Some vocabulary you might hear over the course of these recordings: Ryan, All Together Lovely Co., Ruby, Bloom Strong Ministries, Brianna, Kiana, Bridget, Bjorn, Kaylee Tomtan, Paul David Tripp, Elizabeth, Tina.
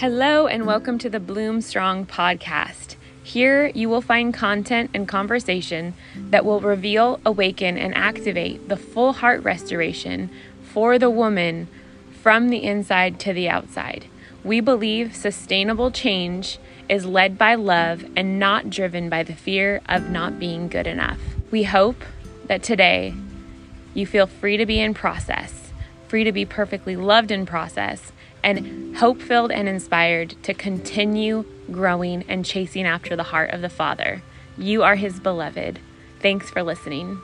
Hello and welcome to the Bloom Strong podcast. Here you will find content and conversation that will reveal, awaken, and activate the full heart restoration for the woman from the inside to the outside. We believe sustainable change is led by love and not driven by the fear of not being good enough. We hope that today you feel free to be in process, free to be perfectly loved in process, and hope-filled and inspired to continue growing and chasing after the heart of the Father. You are His beloved. Thanks for listening.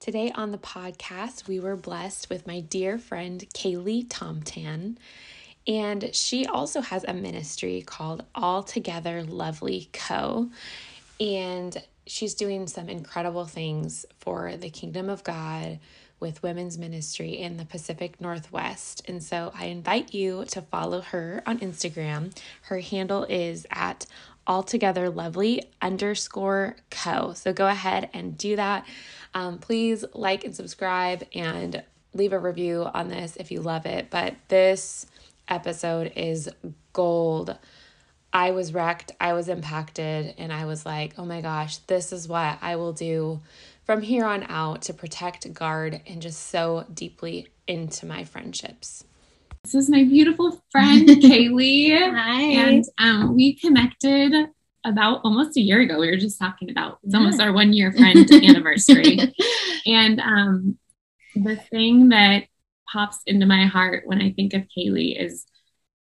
Today on the podcast, we were blessed with my dear friend, Kaylee Tomtan, and she also has a ministry called All Together Lovely Co., and she's doing some incredible things for the Kingdom of God with women's ministry in the Pacific Northwest. And so I invite you to follow her on Instagram. Her handle is at alltogetherlovely_co. So go ahead and do that. Please like and subscribe and leave a review on this if you love it. But this episode is gold. I was wrecked, I was impacted, and I was like, oh my gosh, this is what I will do from here on out to protect, guard, and just so deeply into my friendships. This is my beautiful friend, Kaylee. Hi. And we connected about almost a year ago. We were just talking about, it's almost our 1 year friend anniversary. And the thing that pops into my heart when I think of Kaylee is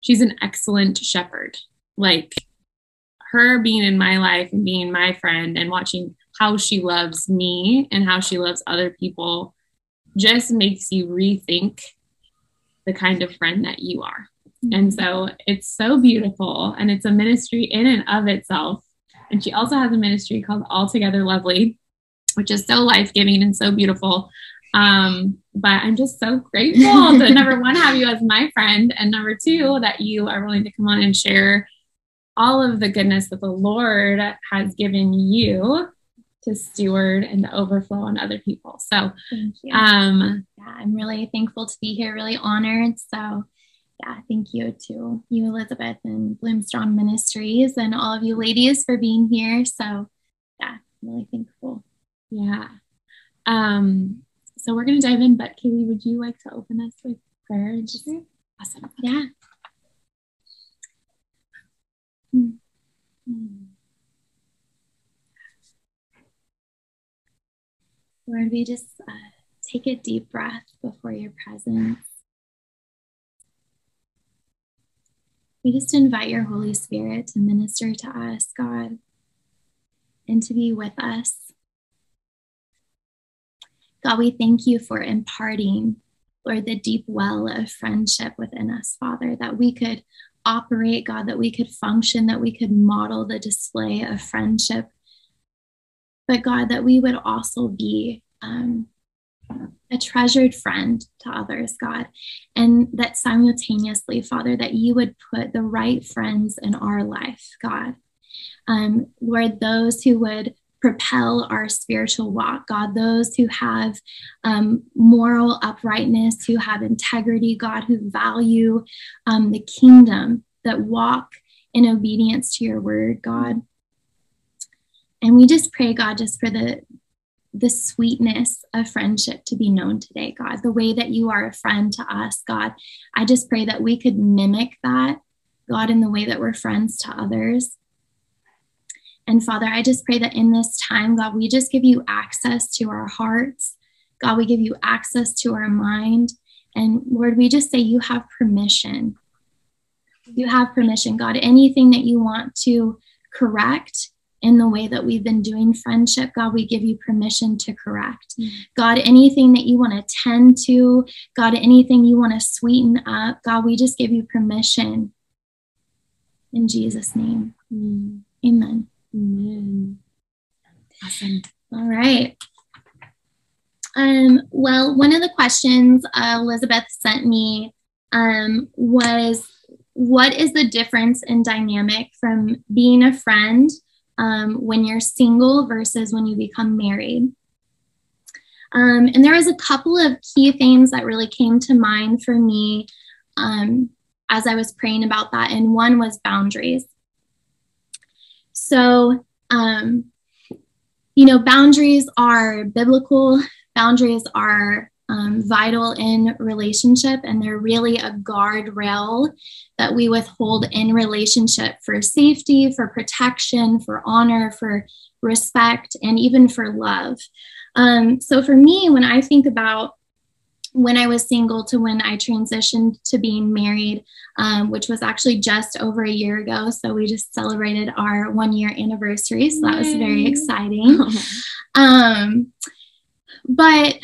she's an excellent shepherd. Like her being in my life and being my friend and watching how she loves me and how she loves other people just makes you rethink the kind of friend that you are. Mm-hmm. And so it's so beautiful, and it's a ministry in and of itself. And she also has a ministry called All Together Lovely, which is so life-giving and so beautiful. But I'm just so grateful to number one, have you as my friend, and number two, that you are willing to come on and share all of the goodness that the Lord has given you to steward and to overflow on other people. So, yeah, I'm really thankful to be here, really honored. So yeah, thank you to you, Elizabeth, and Bloom Strong Ministries, and all of you ladies for being here. So yeah, I'm really thankful. Yeah. So we're going to dive in, but Kaylee, would you like to open us with prayer? And sure. Awesome. Yeah. Mm-hmm. Lord, we just take a deep breath before your presence. We just invite your Holy Spirit to minister to us, God, and to be with us. God, we thank you for imparting, Lord, the deep well of friendship within us, Father, that we could operate, God, that we could function, that we could model the display of friendship. But God, that we would also be a treasured friend to others, God. And that simultaneously, Father, that you would put the right friends in our life, God. Lord, those who would propel our spiritual walk, God, those who have moral uprightness, who have integrity, God, who value the kingdom, that walk in obedience to your word, God. And we just pray, God, just for the sweetness of friendship to be known today, God, the way that you are a friend to us, God. I just pray that we could mimic that, God, in the way that we're friends to others. And Father, I just pray that in this time, God, we just give you access to our hearts. God, we give you access to our mind. And Lord, we just say you have permission. You have permission, God. Anything that you want to correct in the way that we've been doing friendship, God, we give you permission to correct. God, anything that you want to tend to, God, anything you want to sweeten up, God, we just give you permission. In Jesus' name. Amen. Amen. Awesome. All right. Well, one of the questions Elizabeth sent me was, what is the difference in dynamic from being a friend when you're single versus when you become married? And there was a couple of key things that really came to mind for me as I was praying about that. And one was boundaries. So, boundaries are biblical. Boundaries are vital in relationship, and they're really a guardrail that we withhold in relationship for safety, for protection, for honor, for respect, and even for love. So for me, when I think about when I was single to when I transitioned to being married, which was actually just over a year ago. So we just celebrated our 1-year anniversary. So that was very exciting. But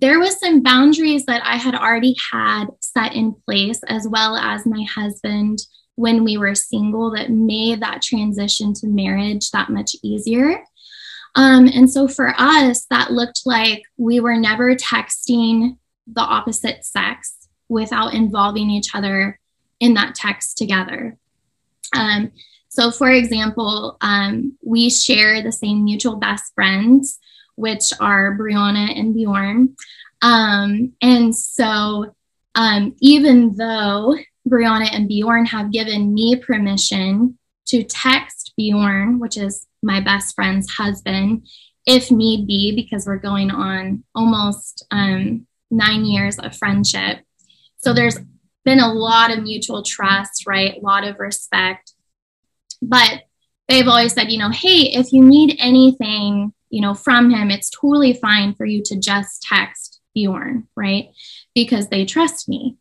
there was some boundaries that I had already had set in place, as well as my husband, when we were single, that made that transition to marriage that much easier. And so for us, that looked like we were never texting the opposite sex without involving each other in that text together. So for example, we share the same mutual best friends, which are Brianna and Bjorn. And so even though Brianna and Bjorn have given me permission to text Bjorn, which is my best friend's husband, if need be, because we're going on almost 9 years of friendship. So there's been a lot of mutual trust, right? A lot of respect. But they've always said, hey, if you need anything, from him, it's totally fine for you to just text Bjorn, right? Because they trust me.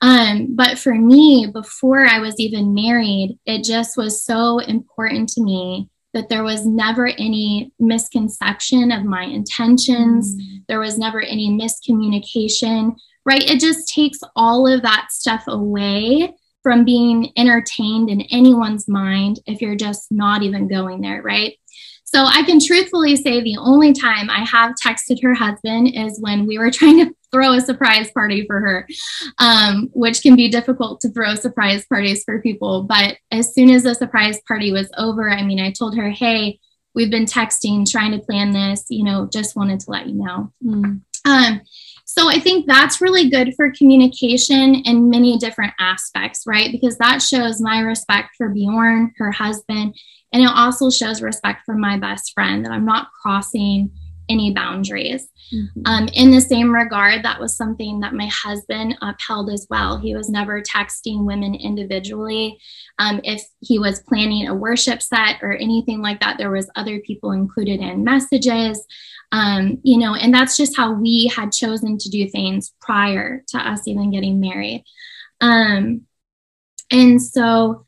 But for me, before I was even married, it just was so important to me that there was never any misconception of my intentions. There was never any miscommunication, right? It just takes all of that stuff away from being entertained in anyone's mind if you're just not even going there, right? So I can truthfully say the only time I have texted her husband is when we were trying to throw a surprise party for her, which can be difficult to throw surprise parties for people. But as soon as the surprise party was over, I told her, hey, we've been texting, trying to plan this, just wanted to let you know. So I think that's really good for communication in many different aspects, right? Because that shows my respect for Bjorn, her husband, and it also shows respect for my best friend, that I'm not crossing any boundaries. In the same regard, that was something that my husband upheld as well. He was never texting women individually. If he was planning a worship set or anything like that, there was other people included in messages. And that's just how we had chosen to do things prior to us even getting married. And so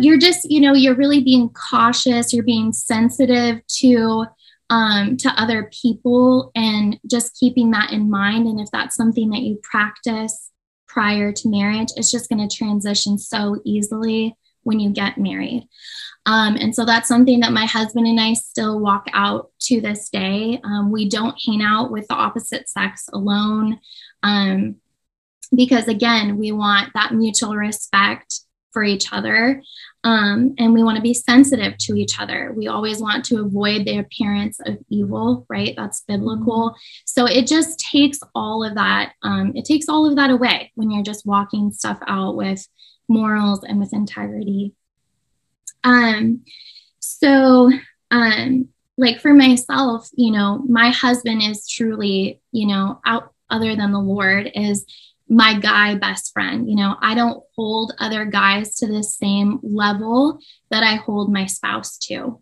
you're just, you're really being cautious, you're being sensitive to other people, and just keeping that in mind. And if that's something that you practice prior to marriage, it's just going to transition so easily when you get married. And so that's something that my husband and I still walk out to this day. We don't hang out with the opposite sex alone, because again, we want that mutual respect for each other. And we want to be sensitive to each other. We always want to avoid the appearance of evil, right? That's biblical. So it just takes all of that. It takes all of that away when you're just walking stuff out with morals and with integrity. Like for myself, my husband is truly, other than the Lord, is my guy best friend. I don't hold other guys to the same level that I hold my spouse to,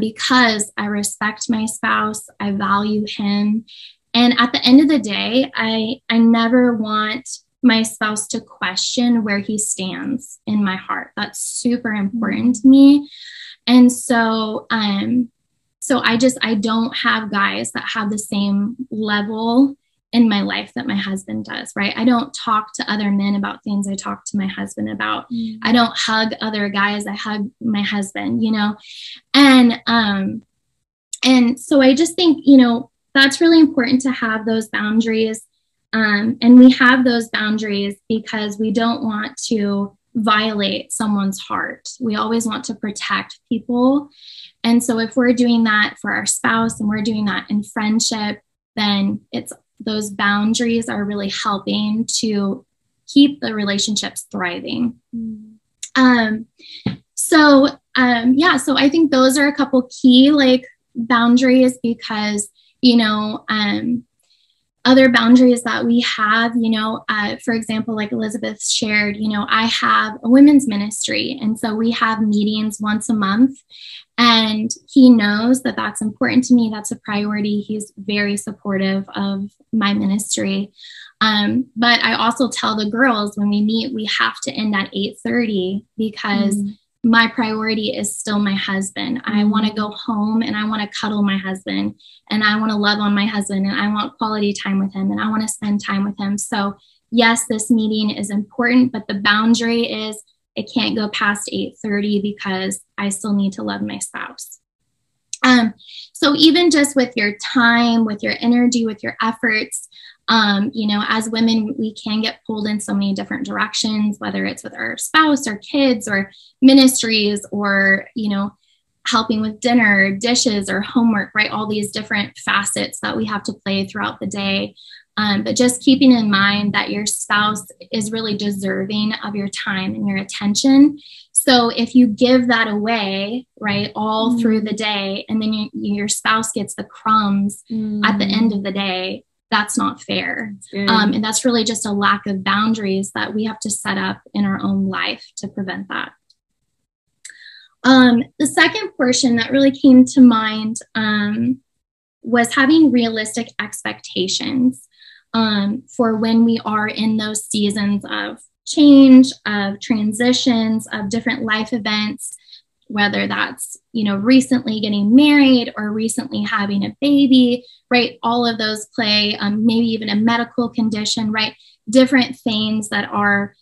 because I respect my spouse, I value him. And at the end of the day, I never want my spouse to question where he stands in my heart. That's super important to me. And so, I don't have guys that have the same level in my life that my husband does, right? I don't talk to other men about things I talk to my husband about. I don't hug other guys. I hug my husband, and so I just think, that's really important to have those boundaries. And we have those boundaries because we don't want to violate someone's heart. We always want to protect people. And so if we're doing that for our spouse and we're doing that in friendship, then it's those boundaries are really helping to keep the relationships thriving. So I think those are a couple key like boundaries, because, you know, other boundaries that we have, you know, for example, like Elizabeth shared, you know, I have a women's ministry. And so we have meetings once a month, and he knows that that's important to me. That's a priority. He's very supportive of my ministry. But I also tell the girls when we meet, we have to end at 8:30 because my priority is still my husband. I want to go home and I want to cuddle my husband and I want to love on my husband and I want quality time with him and I want to spend time with him. So yes, this meeting is important, but the boundary is it can't go past 8:30 because I still need to love my spouse. So even just with your time, with your energy, with your efforts, you know, as women, we can get pulled in so many different directions, whether it's with our spouse or kids or ministries or, you know, helping with dinner, or dishes or homework, right? All these different facets that we have to play throughout the day. But just keeping in mind that your spouse is really deserving of your time and your attention. So if you give that away, right, all through the day, and then your spouse gets the crumbs at the end of the day, that's not fair. And that's really just a lack of boundaries that we have to set up in our own life to prevent that. The second portion that really came to mind was having realistic expectations for when we are in those seasons of change, of transitions, of different life events, whether that's, you know, recently getting married or recently having a baby, right? All of those play, maybe even a medical condition, right? Different things that are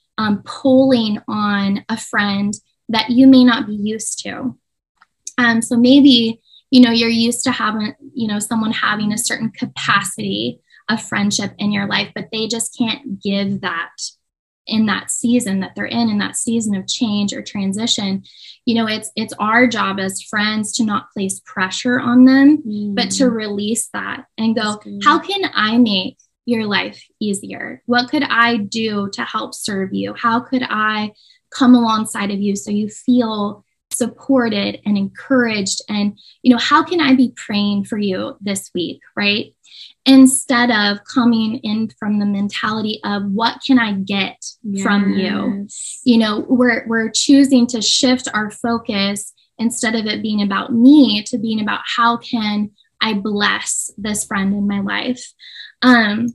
pulling on a friend that you may not be used to. So maybe, you know, you're used to having, you know, someone having a certain capacity of friendship in your life, but they just can't give that in that season that they're in that season of change or transition. You know, it's our job as friends to not place pressure on them, but to release that and go, how can I make your life easier? What could I do to help serve you? How could I come alongside of you so you feel supported and encouraged? And, you know, how can I be praying for you this week? Right? Instead of coming in from the mentality of what can I get from you? You know, we're choosing to shift our focus instead of it being about me to being about how can I bless this friend in my life? And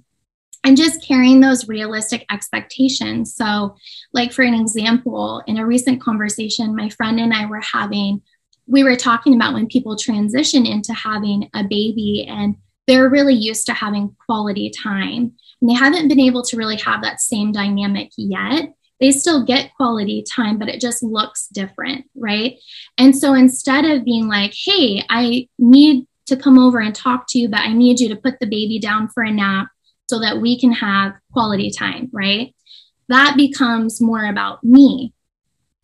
just carrying those realistic expectations. So like, for an example, in a recent conversation, my friend and I were having, we were talking about when people transition into having a baby and they're really used to having quality time and they haven't been able to really have that same dynamic yet. They still get quality time, but it just looks different, right? And so instead of being like, hey, I need to come over and talk to you, but I need you to put the baby down for a nap so that we can have quality time, right? That becomes more about me,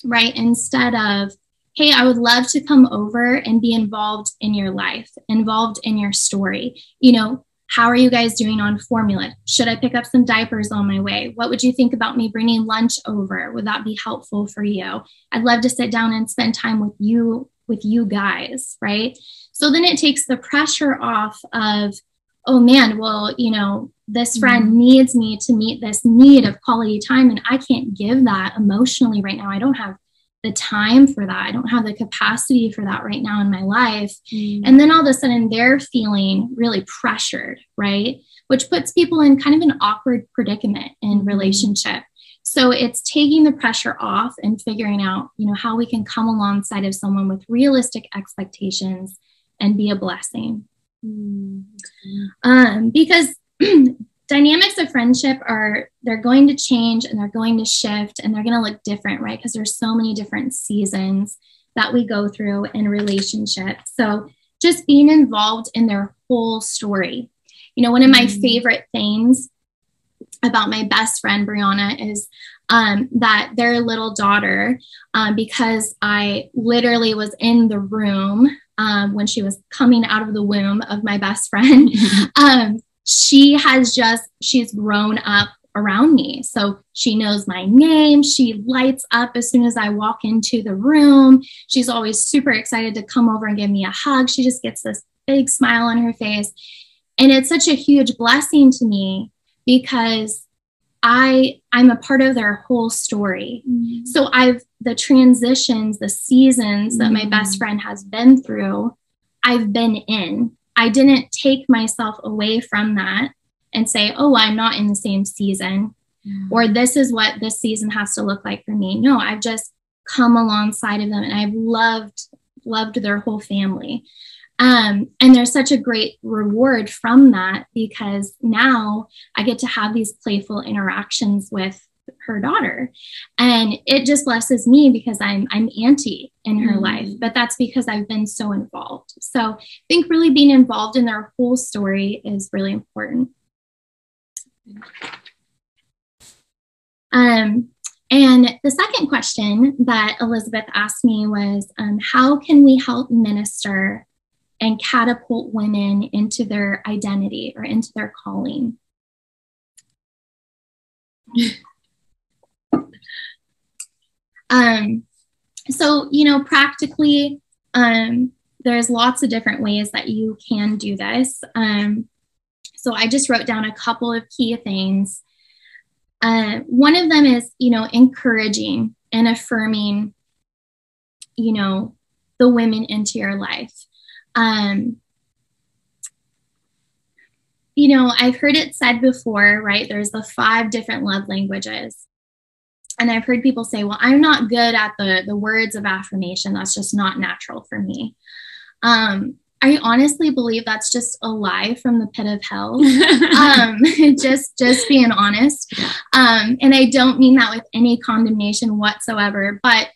right? Instead of, hey, I would love to come over and be involved in your life, involved in your story. You know, how are you guys doing on formula? Should I pick up some diapers on my way? What would you think about me bringing lunch over? Would that be helpful for you? I'd love to sit down and spend time with you guys, right? So then it takes the pressure off of, oh man, well, you know, this friend needs me to meet this need of quality time. And I can't give that emotionally right now. I don't have the time for that. I don't have the capacity for that right now in my life. And then all of a sudden they're feeling really pressured, right? Which puts people in kind of an awkward predicament in relationship. So it's taking the pressure off and figuring out, you know, how we can come alongside of someone with realistic expectations and be a blessing. Because dynamics of friendship are, they're going to change and they're going to shift and they're going to look different, right? Because there's so many different seasons that we go through in relationships. So just being involved in their whole story. You know, one of my favorite things about my best friend, Brianna, is that their little daughter, because I literally was in the room when she was coming out of the womb of my best friend, she's grown up around me. So she knows my name. She lights up as soon as I walk into the room. She's always super excited to come over and give me a hug. She just gets this big smile on her face. And it's such a huge blessing to me because I'm a part of their whole story. Mm-hmm. So the transitions, the seasons that my best friend has been through, I've been in. I didn't take myself away from that and say, oh, I'm not in the same season, or this is what this season has to look like for me. No, I've just come alongside of them and I've loved their whole family. And there's such a great reward from that because now I get to have these playful interactions with her daughter. And it just blesses me because I'm auntie in her life, but that's because I've been so involved. So I think really being involved in their whole story is really important. And the second question that Elizabeth asked me was, how can we help minister and catapult women into their identity or into their calling? So, you know, practically, there's lots of different ways that you can do this. So I just wrote down a couple of key things. One of them is, you know, encouraging and affirming, you know, the women into your life. You know, I've heard it said before, right? There's the 5 different love languages. And I've heard people say, well, I'm not good at the words of affirmation. That's just not natural for me. I honestly believe that's just a lie from the pit of hell. Just being honest. And I don't mean that with any condemnation whatsoever, but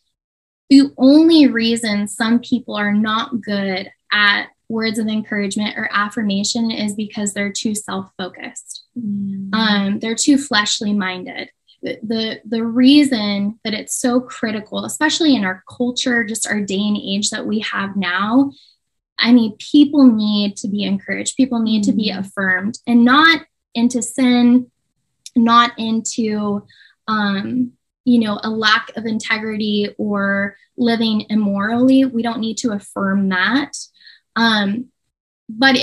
the only reason some people are not good at words of encouragement or affirmation is because they're too self-focused. They're too fleshly minded. The reason that it's so critical, especially in our culture, just our day and age that we have now, I mean, people need to be encouraged. People need to be affirmed, and not into sin, not into, you know, a lack of integrity or living immorally. We don't need to affirm that. But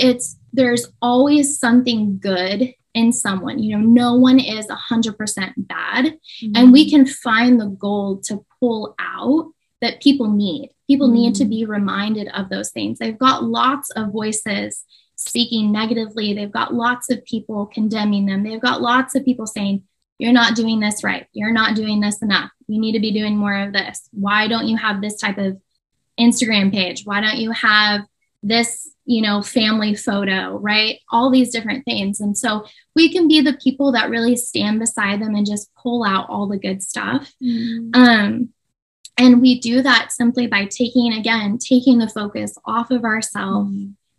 there's always something good in someone. You know, no one is 100% bad, and we can find the gold to pull out that people need. People need to be reminded of those things. They've got lots of voices speaking negatively. They've got lots of people condemning them. They've got lots of people saying, you're not doing this right. You're not doing this enough. You need to be doing more of this. Why don't you have this type of Instagram page? Why don't you have this, you know, family photo, right? All these different things. And so we can be the people that really stand beside them and just pull out all the good stuff. And we do that simply by taking the focus off of ourselves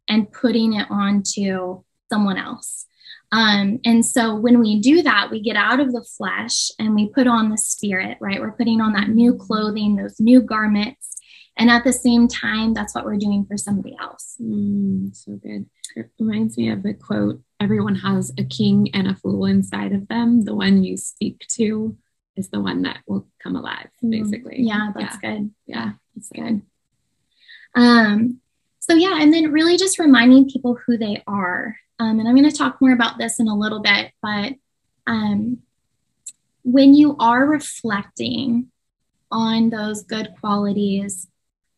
and putting it onto someone else. And so when we do that, we get out of the flesh and we put on the spirit, right? We're putting on that new clothing, those new garments. And at the same time, that's what we're doing for somebody else. So good. It reminds me of the quote, everyone has a king and a fool inside of them. The one you speak to is the one that will come alive, basically. Yeah, that's good. Yeah, that's good. So yeah, and then really just reminding people who they are. And I'm going to talk more about this in a little bit, but when you are reflecting on those good qualities,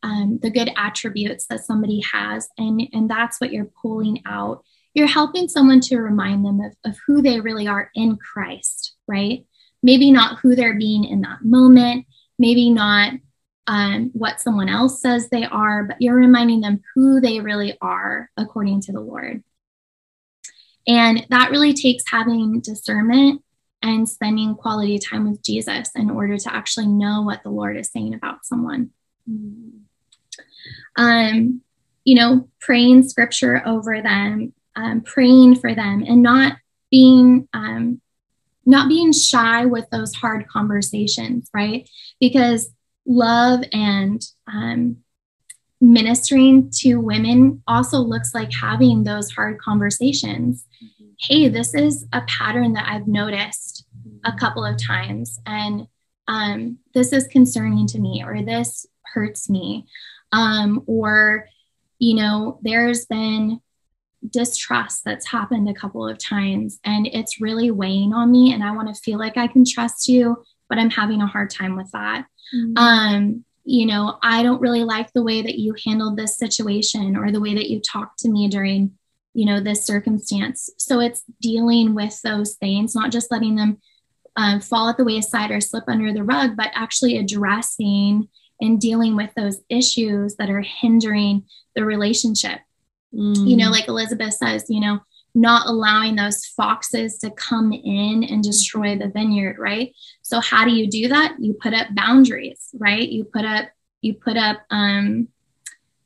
the good attributes that somebody has, and that's what you're pulling out, you're helping someone to remind them of who they really are in Christ, right? Maybe not who they're being in that moment, maybe not what someone else says they are, but you're reminding them who they really are according to the Lord. And that really takes having discernment and spending quality time with Jesus in order to actually know what the Lord is saying about someone. You know, praying scripture over them, praying for them, and not being shy with those hard conversations, right? Because love and ministering to women also looks like having those hard conversations. Mm-hmm. Hey, this is a pattern that I've noticed a couple of times, and this is concerning to me, or this hurts me, or, you know, there's been distrust that's happened a couple of times, and it's really weighing on me, and I want to feel like I can trust you, but I'm having a hard time with that. Mm-hmm. You know, I don't really like the way that you handled this situation, or the way that you talked to me during, you know, this circumstance. So it's dealing with those things, not just letting them fall at the wayside or slip under the rug, but actually addressing and dealing with those issues that are hindering the relationship. Mm. You know, like Elizabeth says, you know, not allowing those foxes to come in and destroy the vineyard, right? So how do you do that? You put up boundaries, right? You put up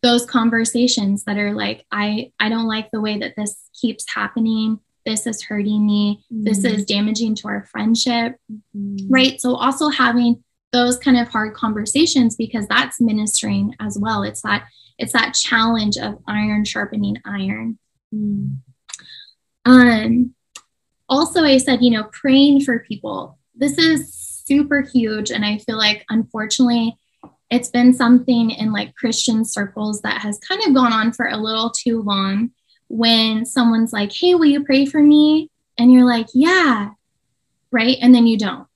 those conversations that are like, I don't like the way that this keeps happening. This is hurting me. Mm-hmm. This is damaging to our friendship, mm-hmm. right? So also having those kind of hard conversations, because that's ministering as well. It's that challenge of iron sharpening iron. Mm. Also, I said, you know, praying for people. This is super huge. And I feel like, unfortunately, it's been something in like Christian circles that has kind of gone on for a little too long, when someone's like, hey, will you pray for me? And you're like, yeah, right? And then you don't.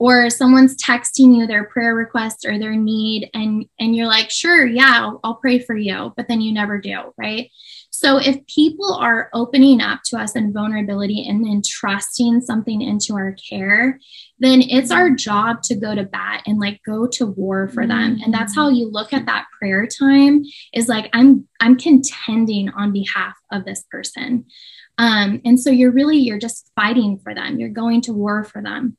Or someone's texting you their prayer request or their need, and you're like, sure, yeah, I'll pray for you, but then you never do, right? So if people are opening up to us in vulnerability and then trusting something into our care, then it's our job to go to bat and like go to war for mm-hmm. them. And that's how you look at that prayer time, is like, I'm contending on behalf of this person. And so you're just fighting for them. You're going to war for them.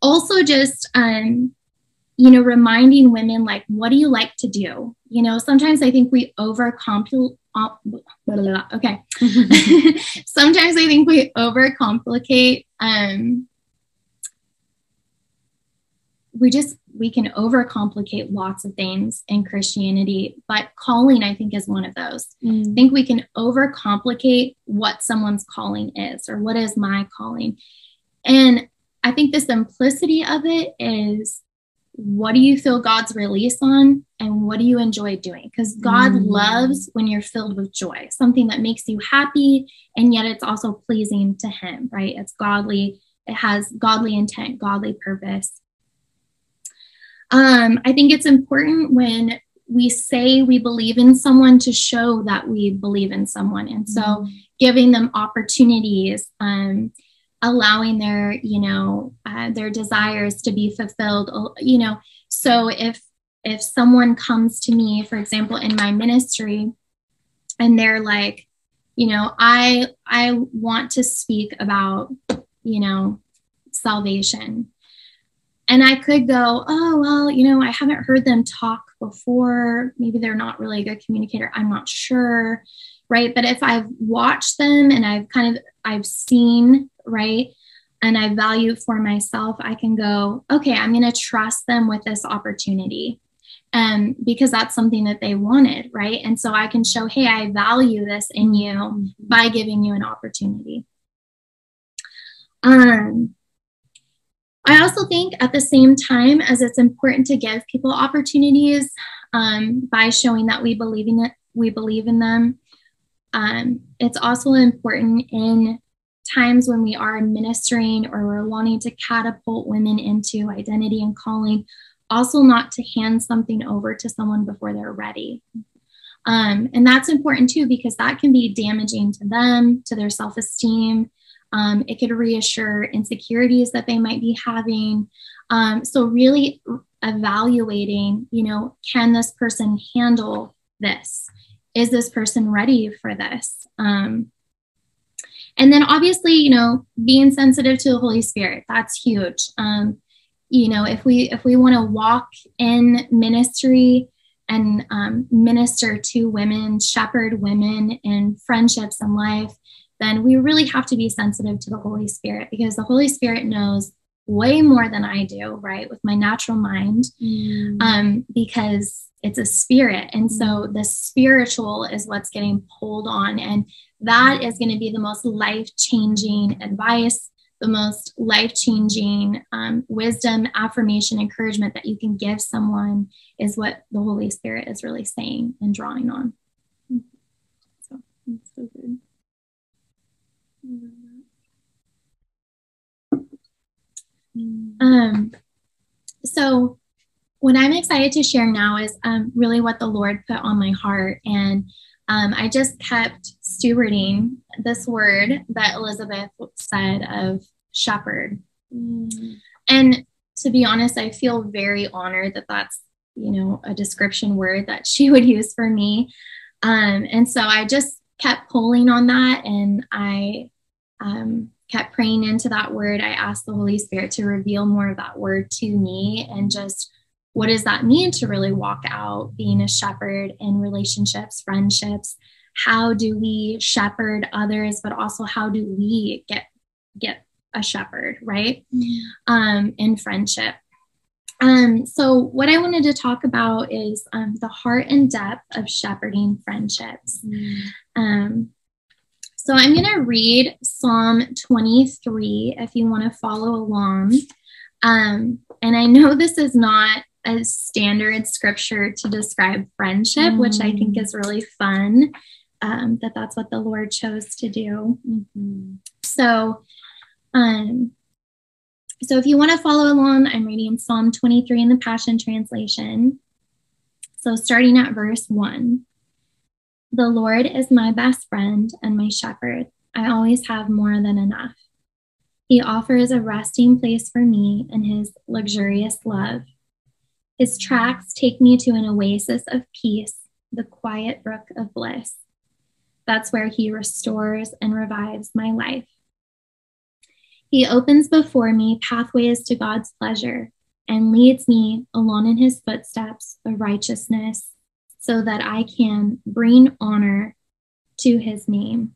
Also just, you know, reminding women, like, what do you like to do? You know, sometimes I think we overcomplicate. We can overcomplicate lots of things in Christianity, but calling, I think, is one of those. Mm. I think we can overcomplicate what someone's calling is, or what is my calling. And I think the simplicity of it is, what do you feel God's release on, and what do you enjoy doing? Because God loves when you're filled with joy, something that makes you happy, and yet it's also pleasing to Him, right? It's godly. It has godly intent, godly purpose. I think it's important when we say we believe in someone to show that we believe in someone. And so giving them opportunities, allowing their, you know, their desires to be fulfilled, you know. So if someone comes to me, for example, in my ministry, and they're like, you know, I want to speak about, you know, salvation. And I could go, oh, well, you know, I haven't heard them talk before. Maybe they're not really a good communicator. I'm not sure. Right. But if I've watched them and I've seen, right, and I value it for myself, I can go, okay, I'm going to trust them with this opportunity, because that's something that they wanted. Right. And so I can show, hey, I value this in you by giving you an opportunity. I also think at the same time as it's important to give people opportunities, by showing that we believe in them. It's also important in times when we are ministering or we're wanting to catapult women into identity and calling, also not to hand something over to someone before they're ready. And that's important too, because that can be damaging to them, to their self-esteem. It could reassure insecurities that they might be having. So really evaluating, you know, can this person handle this? Is this person ready for this? And then obviously, you know, being sensitive to the Holy Spirit, that's huge. You know, if we want to walk in ministry and minister to women, shepherd women in friendships and life, then we really have to be sensitive to the Holy Spirit, because the Holy Spirit knows way more than I do, right, with my natural mind, because it's a spirit. And so the spiritual is what's getting pulled on. And that is going to be the most life-changing advice, the most life-changing wisdom, affirmation, encouragement that you can give someone is what the Holy Spirit is really saying and drawing on. So that's so good. So what I'm excited to share now is really what the Lord put on my heart. And I just kept stewarding this word that Elizabeth said of shepherd. And to be honest, I feel very honored that that's, you know, a description word that she would use for me. And so I just kept pulling on that, and I kept praying into that word. I asked the Holy Spirit to reveal more of that word to me, and just what does that mean to really walk out being a shepherd in relationships, friendships? How do we shepherd others, but also how do we get a shepherd, right? In friendship. So what I wanted to talk about is the heart and depth of shepherding friendships. So I'm going to read Psalm 23 if you want to follow along. And I know this is not a standard scripture to describe friendship, which I think is really fun, that that's what the Lord chose to do. So, so if you want to follow along, I'm reading Psalm 23 in the Passion Translation. So starting at verse 1. The Lord is my best friend and my shepherd. I always have more than enough. He offers a resting place for me in his luxurious love. His tracks take me to an oasis of peace, the quiet brook of bliss. That's where he restores and revives my life. He opens before me pathways to God's pleasure and leads me along in his footsteps of righteousness, so that I can bring honor to his name.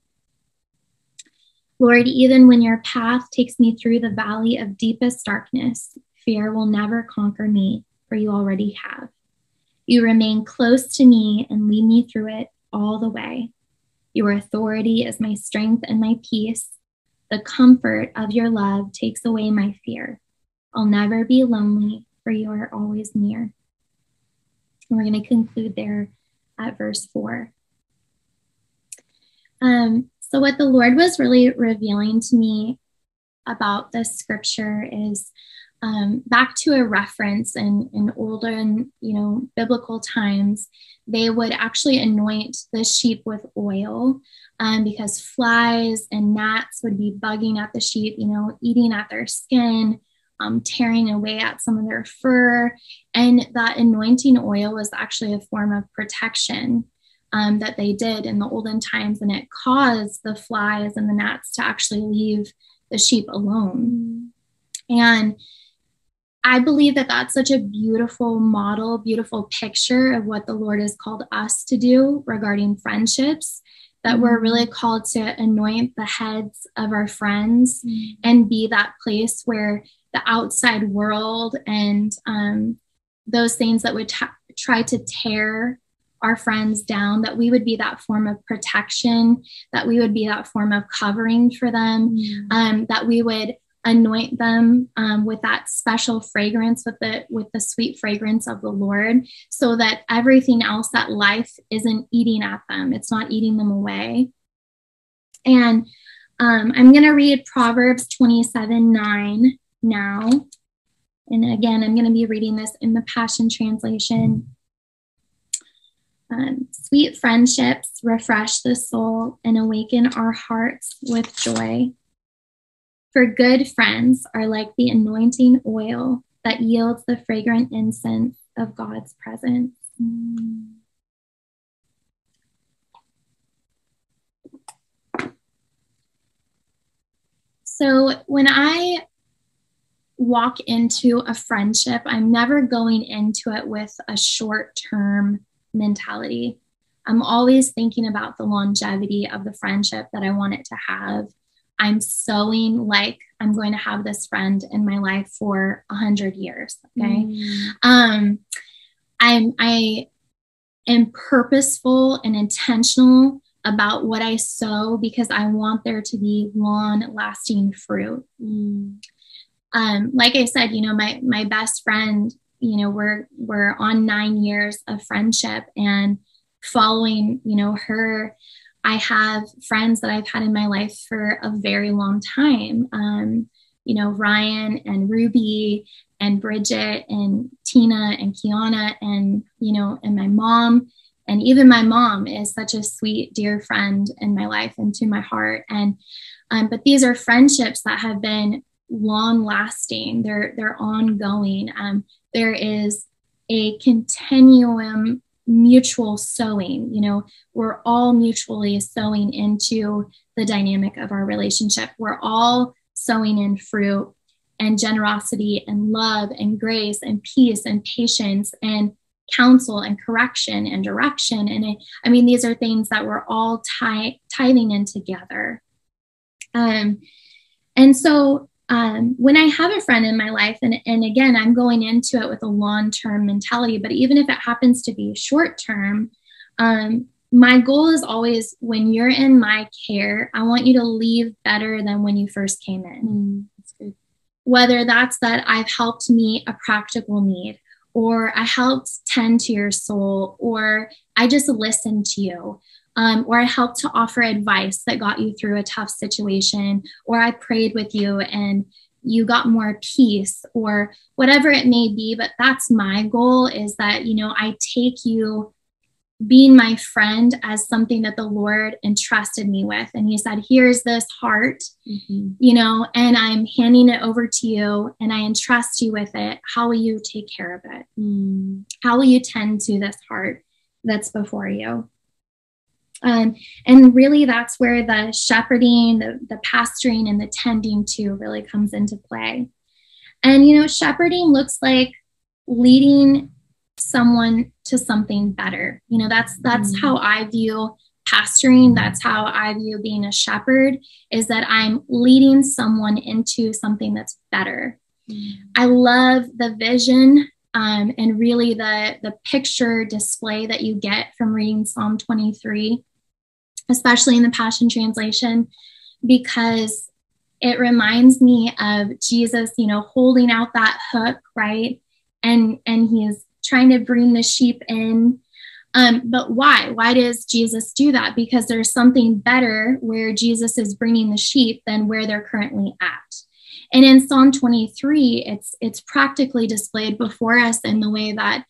Lord, even when your path takes me through the valley of deepest darkness, fear will never conquer me, for you already have. You remain close to me and lead me through it all the way. Your authority is my strength and my peace. The comfort of your love takes away my fear. I'll never be lonely, for you are always near. We're going to conclude there at verse 4. So what the Lord was really revealing to me about this scripture is back to a reference in olden, you know, biblical times, they would actually anoint the sheep with oil because flies and gnats would be bugging at the sheep, you know, eating at their skin, tearing away at some of their fur. And that anointing oil was actually a form of protection that they did in the olden times. And it caused the flies and the gnats to actually leave the sheep alone. And I believe that that's such a beautiful model, beautiful picture of what the Lord has called us to do regarding friendships, that we're really called to anoint the heads of our friends and be that place where the outside world and those things that would try to tear our friends down, that we would be that form of protection, that we would be that form of covering for them, that we would anoint them with that special fragrance, with the sweet fragrance of the Lord, so that everything else, that life isn't eating at them. It's not eating them away. And I'm going to read Proverbs 27:9. Now, and again, I'm going to be reading this in the Passion Translation. Sweet friendships refresh the soul and awaken our hearts with joy. For good friends are like the anointing oil that yields the fragrant incense of God's presence. So when I walk into a friendship, I'm never going into it with a short-term mentality. I'm always thinking about the longevity of the friendship that I want it to have. I'm sowing like I'm going to have this friend in my life for 100 years. Okay. Mm. I am purposeful and intentional about what I sow because I want there to be long lasting fruit. Mm. Like I said, you know, my best friend, you know, we're on 9 years of friendship, and following, you know, her, I have friends that I've had in my life for a very long time. You know, Ryan and Ruby and Bridget and Tina and Kiana and, you know, and my mom. And even my mom is such a sweet, dear friend in my life and to my heart. And, but these are friendships that have been long lasting. They're ongoing. There is a continuum mutual sowing. You know, we're all mutually sowing into the dynamic of our relationship. We're all sowing in fruit and generosity and love and grace and peace and patience and counsel and correction and direction. And I mean, these are things that we're all tithing in together. And so when I have a friend in my life, and again, I'm going into it with a long-term mentality, but even if it happens to be short-term, my goal is always, when you're in my care, I want you to leave better than when you first came in. Mm. Whether that's that I've helped meet a practical need, or I helped tend to your soul, or I just listened to you, or I helped to offer advice that got you through a tough situation, or I prayed with you and you got more peace, or whatever it may be. But that's my goal, is that, you know, I take you being my friend as something that the Lord entrusted me with. And he said, here's this heart, mm-hmm. you know, and I'm handing it over to you and I entrust you with it. How will you take care of it? Mm. How will you tend to this heart that's before you? And really that's where the shepherding, the pastoring and the tending to really comes into play. And, you know, shepherding looks like leading someone to something better. You know, that's mm-hmm. how I view pastoring. That's how I view being a shepherd, is that I'm leading someone into something that's better. Mm-hmm. I love the vision and really the picture display that you get from reading Psalm 23, especially in the Passion Translation, because it reminds me of Jesus, you know, holding out that hook, right? And he is trying to bring the sheep in. But why? Why does Jesus do that? Because there's something better where Jesus is bringing the sheep than where they're currently at. And in Psalm 23, it's practically displayed before us in the way that,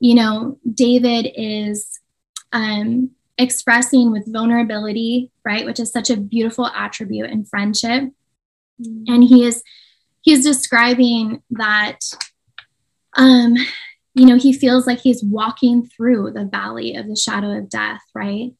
you know, David is expressing with vulnerability, right? Which is such a beautiful attribute in friendship. Mm-hmm. And he's describing that, you know, he feels like he's walking through the valley of the shadow of death, right?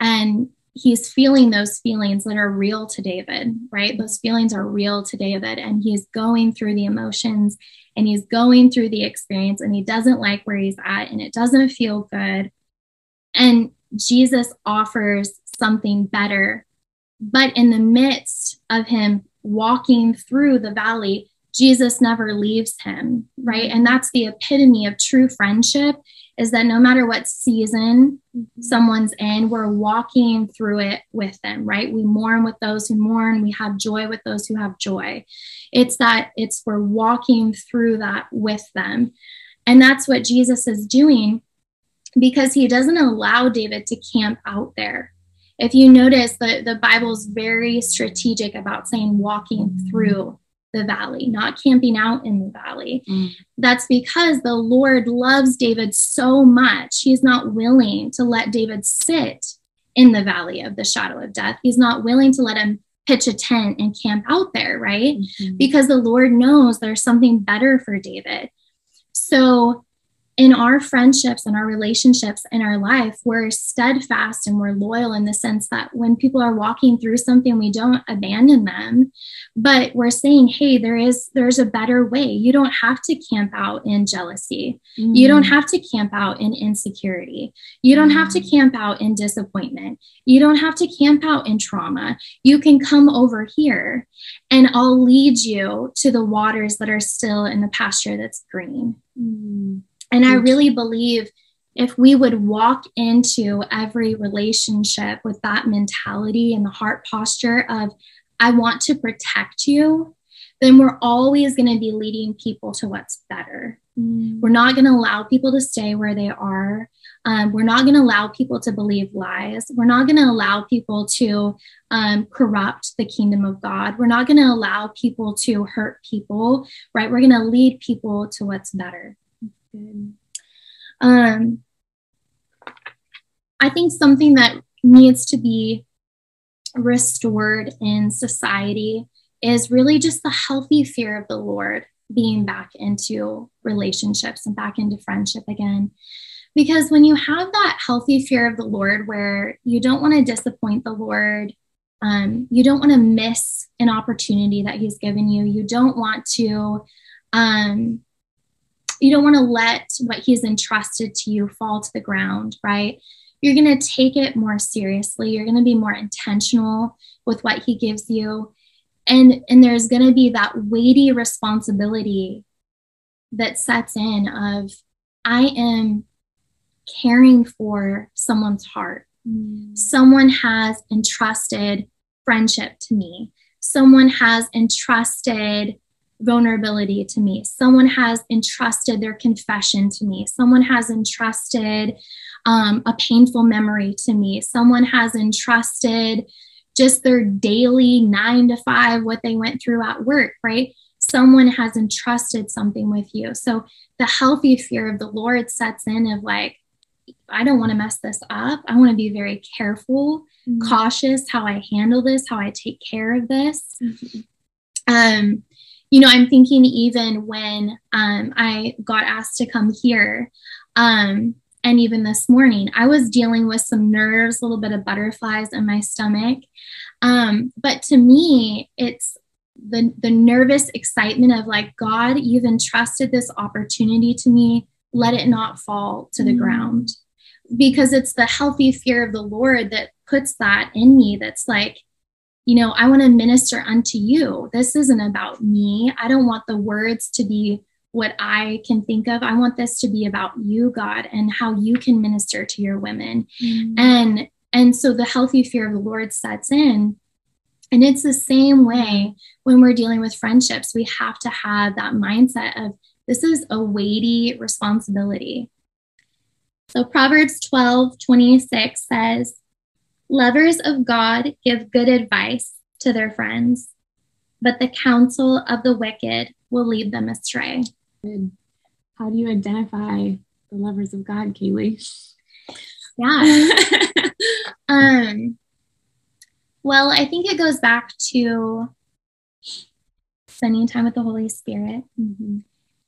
And he's feeling those feelings that are real to David, right? Those feelings are real to David, and he's going through the emotions and he's going through the experience, and he doesn't like where he's at and it doesn't feel good. And Jesus offers something better. But in the midst of him walking through the valley, Jesus never leaves him, right? And that's the epitome of true friendship, is that no matter what season mm-hmm. someone's in, we're walking through it with them, right? We mourn with those who mourn. We have joy with those who have joy. We're walking through that with them. And that's what Jesus is doing, because he doesn't allow David to camp out there. If you notice, the Bible's very strategic about saying walking mm-hmm. through the valley, not camping out in the valley. Mm. That's because the Lord loves David so much. He's not willing to let David sit in the valley of the shadow of death. He's not willing to let him pitch a tent and camp out there, right? Mm-hmm. Because the Lord knows there's something better for David. So in our friendships and our relationships in our life, we're steadfast and we're loyal in the sense that when people are walking through something, we don't abandon them, but we're saying, hey, there's a better way. You don't have to camp out in jealousy. Mm-hmm. You don't have to camp out in insecurity. You don't have to camp out in disappointment. You don't have to camp out in trauma. You can come over here and I'll lead you to the waters that are still in the pasture that's green. Mm-hmm. And I really believe if we would walk into every relationship with that mentality and the heart posture of, I want to protect you, then we're always going to be leading people to what's better. Mm. We're not going to allow people to stay where they are. We're not going to allow people to believe lies. We're not going to allow people to corrupt the kingdom of God. We're not going to allow people to hurt people, right? We're going to lead people to what's better. I think something that needs to be restored in society is really just the healthy fear of the Lord being back into relationships and back into friendship again. Because when you have that healthy fear of the Lord where you don't want to disappoint the Lord, you don't want to miss an opportunity that He's given you, you don't want to you don't want to let what He's entrusted to you fall to the ground, right? You're going to take it more seriously. You're going to be more intentional with what He gives you. And there's going to be that weighty responsibility that sets in of, I am caring for someone's heart. Mm. Someone has entrusted friendship to me. Someone has entrusted vulnerability to me. Someone has entrusted their confession to me. Someone has entrusted a painful memory to me. Someone has entrusted just their daily 9 to 5, what they went through at work, right? Someone has entrusted something with you. So the healthy fear of the Lord sets in of like, I don't want to mess this up. I want to be very careful, cautious, how I handle this, how I take care of this. Mm-hmm. You know, I'm thinking even when I got asked to come here, and even this morning, I was dealing with some nerves, a little bit of butterflies in my stomach. But to me, it's the nervous excitement of like, God, you've entrusted this opportunity to me. Let it not fall to the ground, because it's the healthy fear of the Lord that puts that in me. That's like, you know, I want to minister unto you. This isn't about me. I don't want the words to be what I can think of. I want this to be about you, God, and how you can minister to your women. Mm. And so the healthy fear of the Lord sets in. And it's the same way when we're dealing with friendships. We have to have that mindset of, this is a weighty responsibility. So Proverbs 12:26 says, lovers of God give good advice to their friends, but the counsel of the wicked will lead them astray. Good. How do you identify the lovers of God, Kaylee? Yeah. Well, I think it goes back to spending time with the Holy Spirit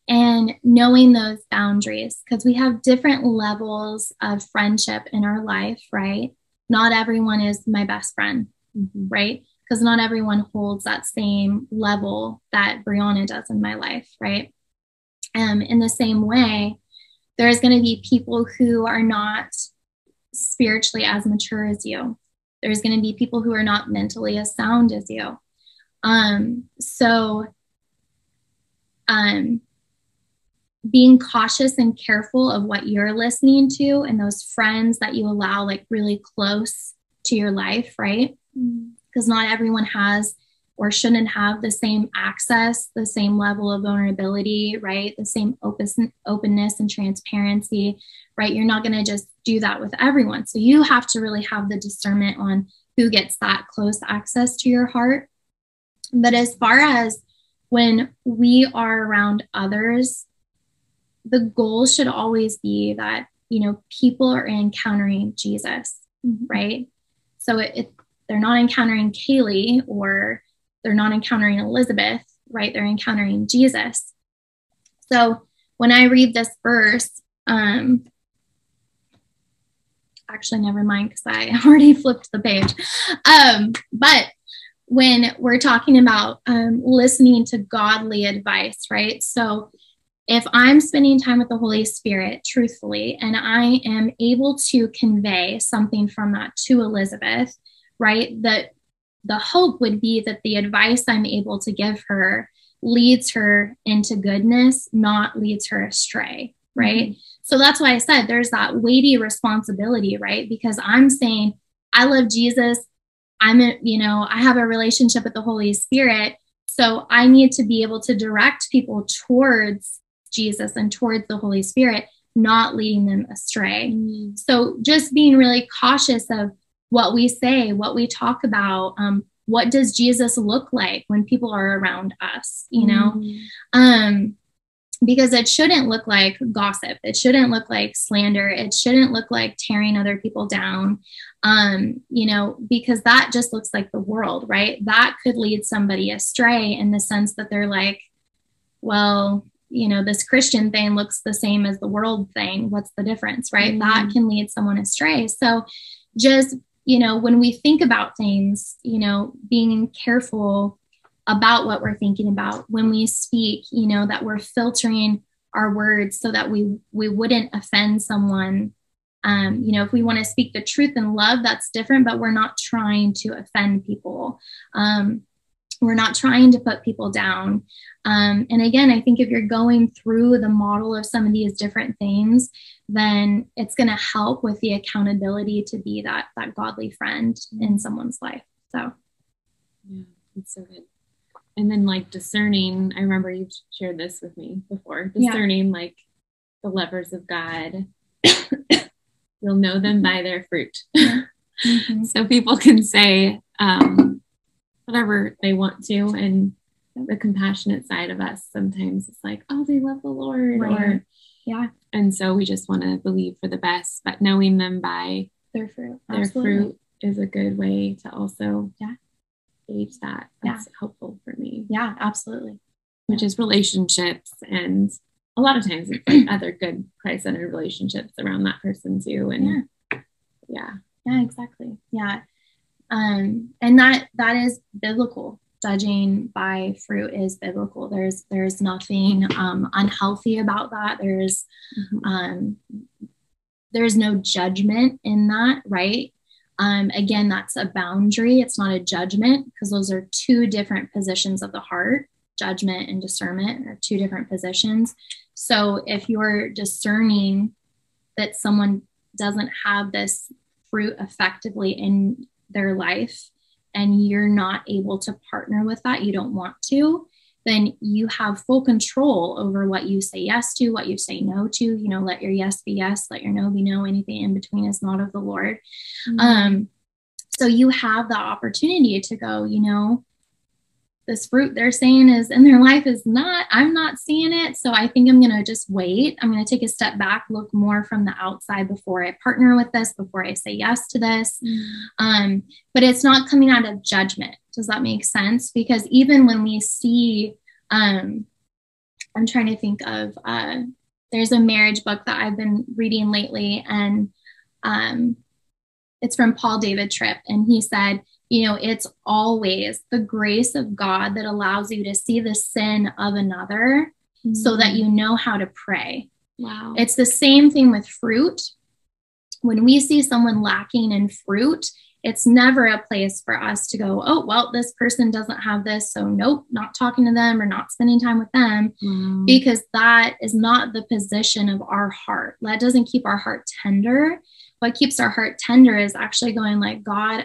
and knowing those boundaries, because we have different levels of friendship in our life, right? Not everyone is my best friend, right? Because not everyone holds that same level that Brianna does in my life, right? In the same way, there's going to be people who are not spiritually as mature as you. There's going to be people who are not mentally as sound as you. Being cautious and careful of what you're listening to and those friends that you allow like really close to your life, right? Because not everyone has or shouldn't have the same access, the same level of vulnerability, right? The same openness and transparency, right? You're not going to just do that with everyone. So you have to really have the discernment on who gets that close access to your heart. But as far as when we are around others, the goal should always be that, you know, people are encountering Jesus, right? So if they're not encountering Kaylee or they're not encountering Elizabeth, right? They're encountering Jesus. So when I read this verse, Actually, never mind, because I already flipped the page. But when we're talking about listening to godly advice, right? So if I'm spending time with the Holy Spirit truthfully, and I am able to convey something from that to Elizabeth, right, that the hope would be that the advice I'm able to give her leads her into goodness, not leads her astray, right? Mm-hmm. So that's why I said there's that weighty responsibility, right? Because I'm saying, I love Jesus. I have a relationship with the Holy Spirit. So I need to be able to direct people towards Jesus and towards the Holy Spirit, not leading them astray. Mm-hmm. So just being really cautious of what we say, what we talk about, what does Jesus look like when people are around us, you know? Mm-hmm. Because it shouldn't look like gossip. It shouldn't look like slander. It shouldn't look like tearing other people down, because that just looks like the world, right? That could lead somebody astray in the sense that they're like, well, this Christian thing looks the same as the world thing. What's the difference, right? Mm-hmm. That can lead someone astray. So just, when we think about things, being careful about what we're thinking about when we speak, that we're filtering our words so that we wouldn't offend someone. If we want to speak the truth in love, that's different, but we're not trying to offend people. We're not trying to put people down. And again, I think if you're going through the model of some of these different things, then it's going to help with the accountability to be that godly friend in someone's life. So. Yeah, that's so good. And then discerning, I remember you shared this with me before, discerning the levers of God, you'll know them by their fruit. Mm-hmm. So people can say whatever they want to. And the compassionate side of us sometimes it's like, oh, they love the Lord. Right. And so we just want to believe for the best, but knowing them by their fruit. Their Absolutely. Fruit is a good way to also gauge that. That's helpful for me. Yeah, absolutely. Which is relationships, and a lot of times it's other good Christ-centered relationships around that person too. And yeah, exactly. Yeah. And that is biblical. Judging by fruit is biblical. There's nothing unhealthy about that. There's no judgment in that, right? Again, that's a boundary. It's not a judgment, because those are two different positions of the heart. Judgment and discernment are two different positions. So if you're discerning that someone doesn't have this fruit effectively in their life, and you're not able to partner with that, you don't want to, then you have full control over what you say yes to, what you say no to. Let your yes be yes, let your no be no, anything in between is not of the Lord. Mm-hmm. So you have the opportunity to go, this fruit they're saying is in their life is not, I'm not seeing it. So I think I'm going to just wait. I'm going to take a step back, look more from the outside before I partner with this, before I say yes to this. But it's not coming out of judgment. Does that make sense? Because even when we see, I'm trying to think of, there's a marriage book that I've been reading lately, and it's from Paul David Tripp. And he said, it's always the grace of God that allows you to see the sin of another so that you know how to pray. Wow. It's the same thing with fruit. When we see someone lacking in fruit, it's never a place for us to go, oh, well, this person doesn't have this, so nope, not talking to them or not spending time with them, because that is not the position of our heart. That doesn't keep our heart tender. What keeps our heart tender is actually going like, God,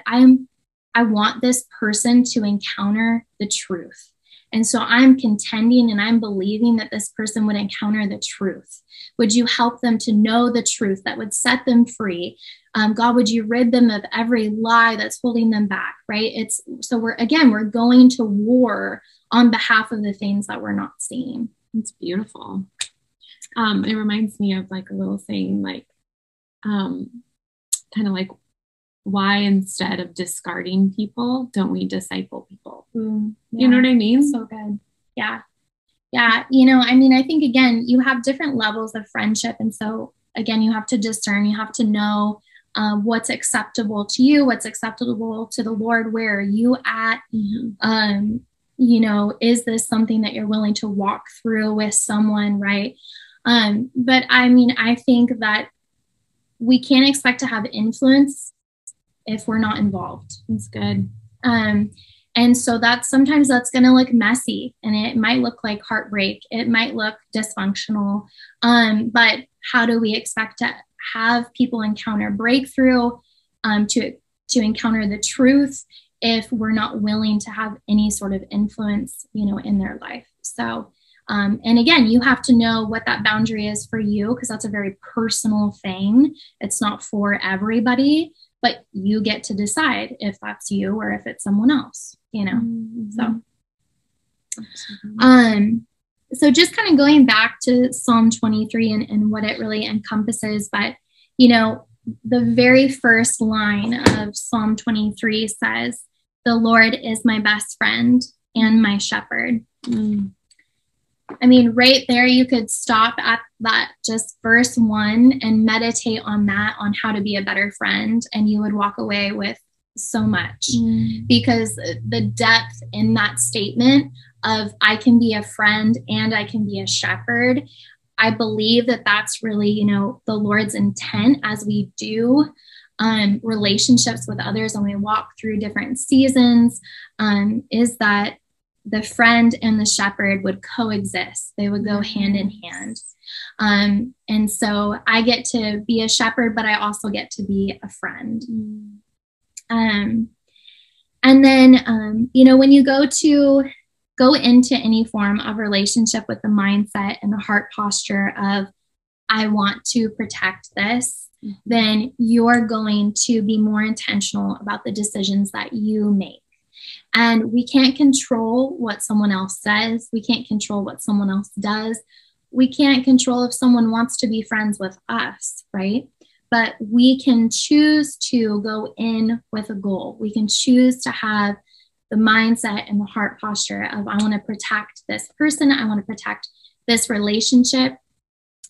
I want this person to encounter the truth. And so I'm contending and I'm believing that this person would encounter the truth. Would you help them to know the truth that would set them free? God, would you rid them of every lie that's holding them back, right? We're going to war on behalf of the things that we're not seeing. It's beautiful. It reminds me of a little saying, why instead of discarding people, don't we disciple people? You know what I mean? So good. Yeah. Yeah. You know, I mean, I think, again, you have different levels of friendship. And so, again, you have to discern, you have to know what's acceptable to you, what's acceptable to the Lord, where are you at? Mm-hmm. You know, is this something that you're willing to walk through with someone? Right. But I mean, I think that we can't expect to have influence if we're not involved. That's good. And so that's sometimes that's going to look messy, and it might look like heartbreak. It might look dysfunctional. But how do we expect to have people encounter breakthrough, to encounter the truth, if we're not willing to have any sort of influence, you know, in their life? So, and again, you have to know what that boundary is for you, because that's a very personal thing. It's not for everybody, but you get to decide if that's you or if it's someone else, you know? Mm-hmm. So, so just kind of going back to Psalm 23 and what it really encompasses, but, you know, the very first line of Psalm 23 says, "The Lord is my best friend and my shepherd." Mm. I mean, right there, you could stop at that, just verse 1, and meditate on that, on how to be a better friend. And you would walk away with so much, because the depth in that statement of I can be a friend and I can be a shepherd. I believe that that's really, you know, the Lord's intent as we do relationships with others and we walk through different seasons, is that the friend and the shepherd would coexist. They would go hand in hand. And so I get to be a shepherd, but I also get to be a friend. And then, you know, when you go into any form of relationship with the mindset and the heart posture of, I want to protect this, then you're going to be more intentional about the decisions that you make. And we can't control what someone else says. We can't control what someone else does. We can't control if someone wants to be friends with us, right? But we can choose to go in with a goal. We can choose to have the mindset and the heart posture of, I want to protect this person. I want to protect this relationship.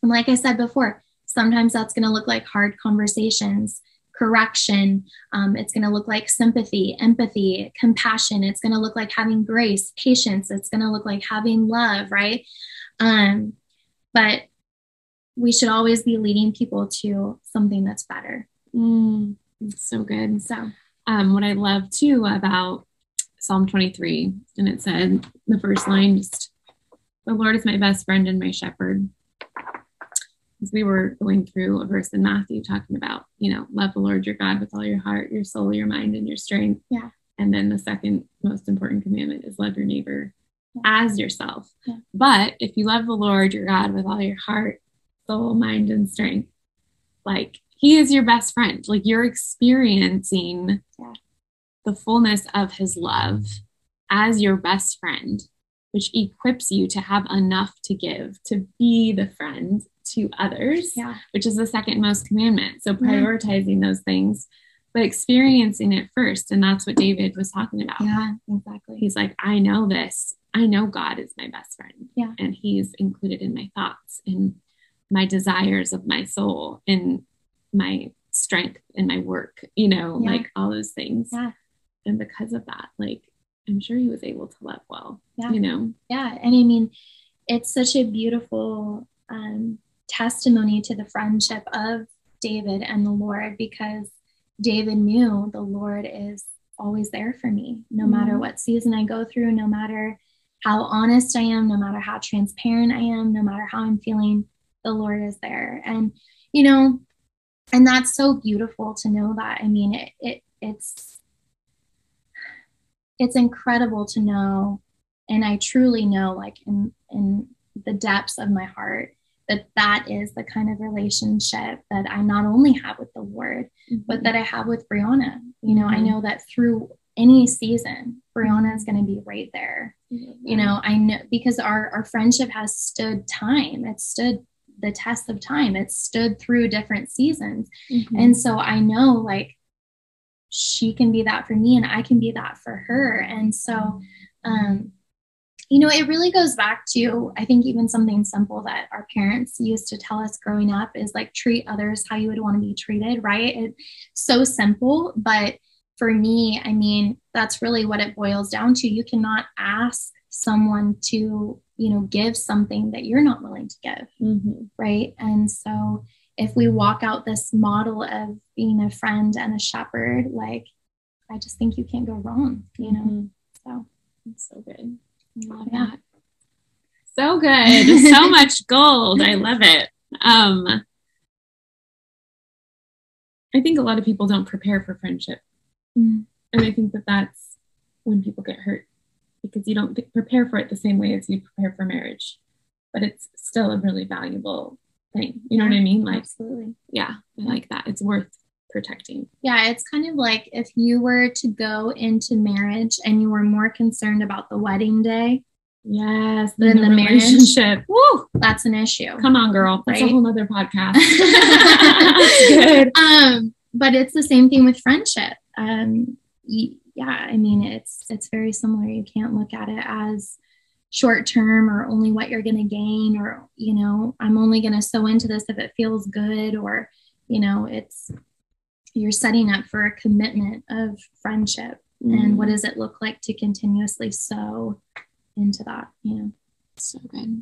And like I said before, sometimes that's going to look like hard conversations, correction. It's going to look like sympathy, empathy, compassion. It's going to look like having grace, patience. It's going to look like having love, right? But we should always be leading people to something that's better. It's so good. So what I love too about Psalm 23, and it said the first line, just the Lord is my best friend and my shepherd. As we were going through a verse in Matthew talking about, you know, love the Lord your God with all your heart, your soul, your mind, and your strength. Yeah. And then the second most important commandment is love your neighbor as yourself. Yeah. But if you love the Lord your God with all your heart, soul, mind, and strength, like he is your best friend, like you're experiencing the fullness of his love as your best friend, which equips you to have enough to give, to be the friend to others, which is the second most commandment. So prioritizing those things, but experiencing it first. And that's what David was talking about. Yeah, exactly. He's like, I know this. I know God is my best friend. Yeah. And he's included in my thoughts and my desires of my soul and my strength and my work, you know, like all those things. Yeah. And because of that, like, I'm sure he was able to love well, you know? Yeah. And I mean, it's such a beautiful testimony to the friendship of David and the Lord, because David knew the Lord is always there for me, no matter what season I go through, no matter how honest I am, no matter how transparent I am, no matter how I'm feeling, the Lord is there. And, you know, and that's so beautiful to know that. I mean, it's incredible to know. And I truly know, like in the depths of my heart, that that is the kind of relationship that I not only have with the Lord, but that I have with Brianna. You know, I know that through any season, Brianna is going to be right there. You know, I know, because our friendship has stood time. It's stood the test of time. It's stood through different seasons. And so I know, like, she can be that for me and I can be that for her. And so, You know, it really goes back to, I think, even something simple that our parents used to tell us growing up is like, treat others how you would want to be treated, right? It's so simple, but for me, I mean, that's really what it boils down to. You cannot ask someone to, you know, give something that you're not willing to give, mm-hmm. right? And so if we walk out this model of being a friend and a shepherd, like, I just think you can't go wrong, you know? Mm-hmm. So it's so good. Love that. So good. So much gold. I love it. I think a lot of people don't prepare for friendship. Mm. And I think that that's when people get hurt, because you don't prepare for it the same way as you prepare for marriage, but it's still a really valuable thing. You know what I mean? Like, absolutely. Yeah. I like that. It's worth protecting. Yeah. It's kind of like if you were to go into marriage and you were more concerned about the wedding day. Yes. Than the marriage. Woo, that's an issue. Come on, girl. That's right? A whole nother podcast. That's good. But it's the same thing with friendship. Yeah, I mean, it's very similar. You can't look at it as short term or only what you're going to gain, or, you know, I'm only going to sew into this if it feels good, or, you know, it's, you're setting up for a commitment of friendship. Mm. And what does it look like to continuously sew into that? You know, so good.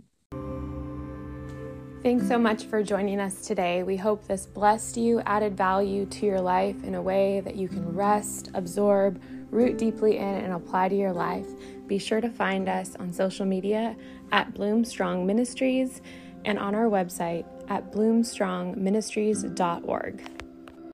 Thanks so much for joining us today. We hope this blessed you, added value to your life in a way that you can rest, absorb, root deeply in, and apply to your life. Be sure to find us on social media at Bloom Strong Ministries and on our website at bloomstrongministries.org.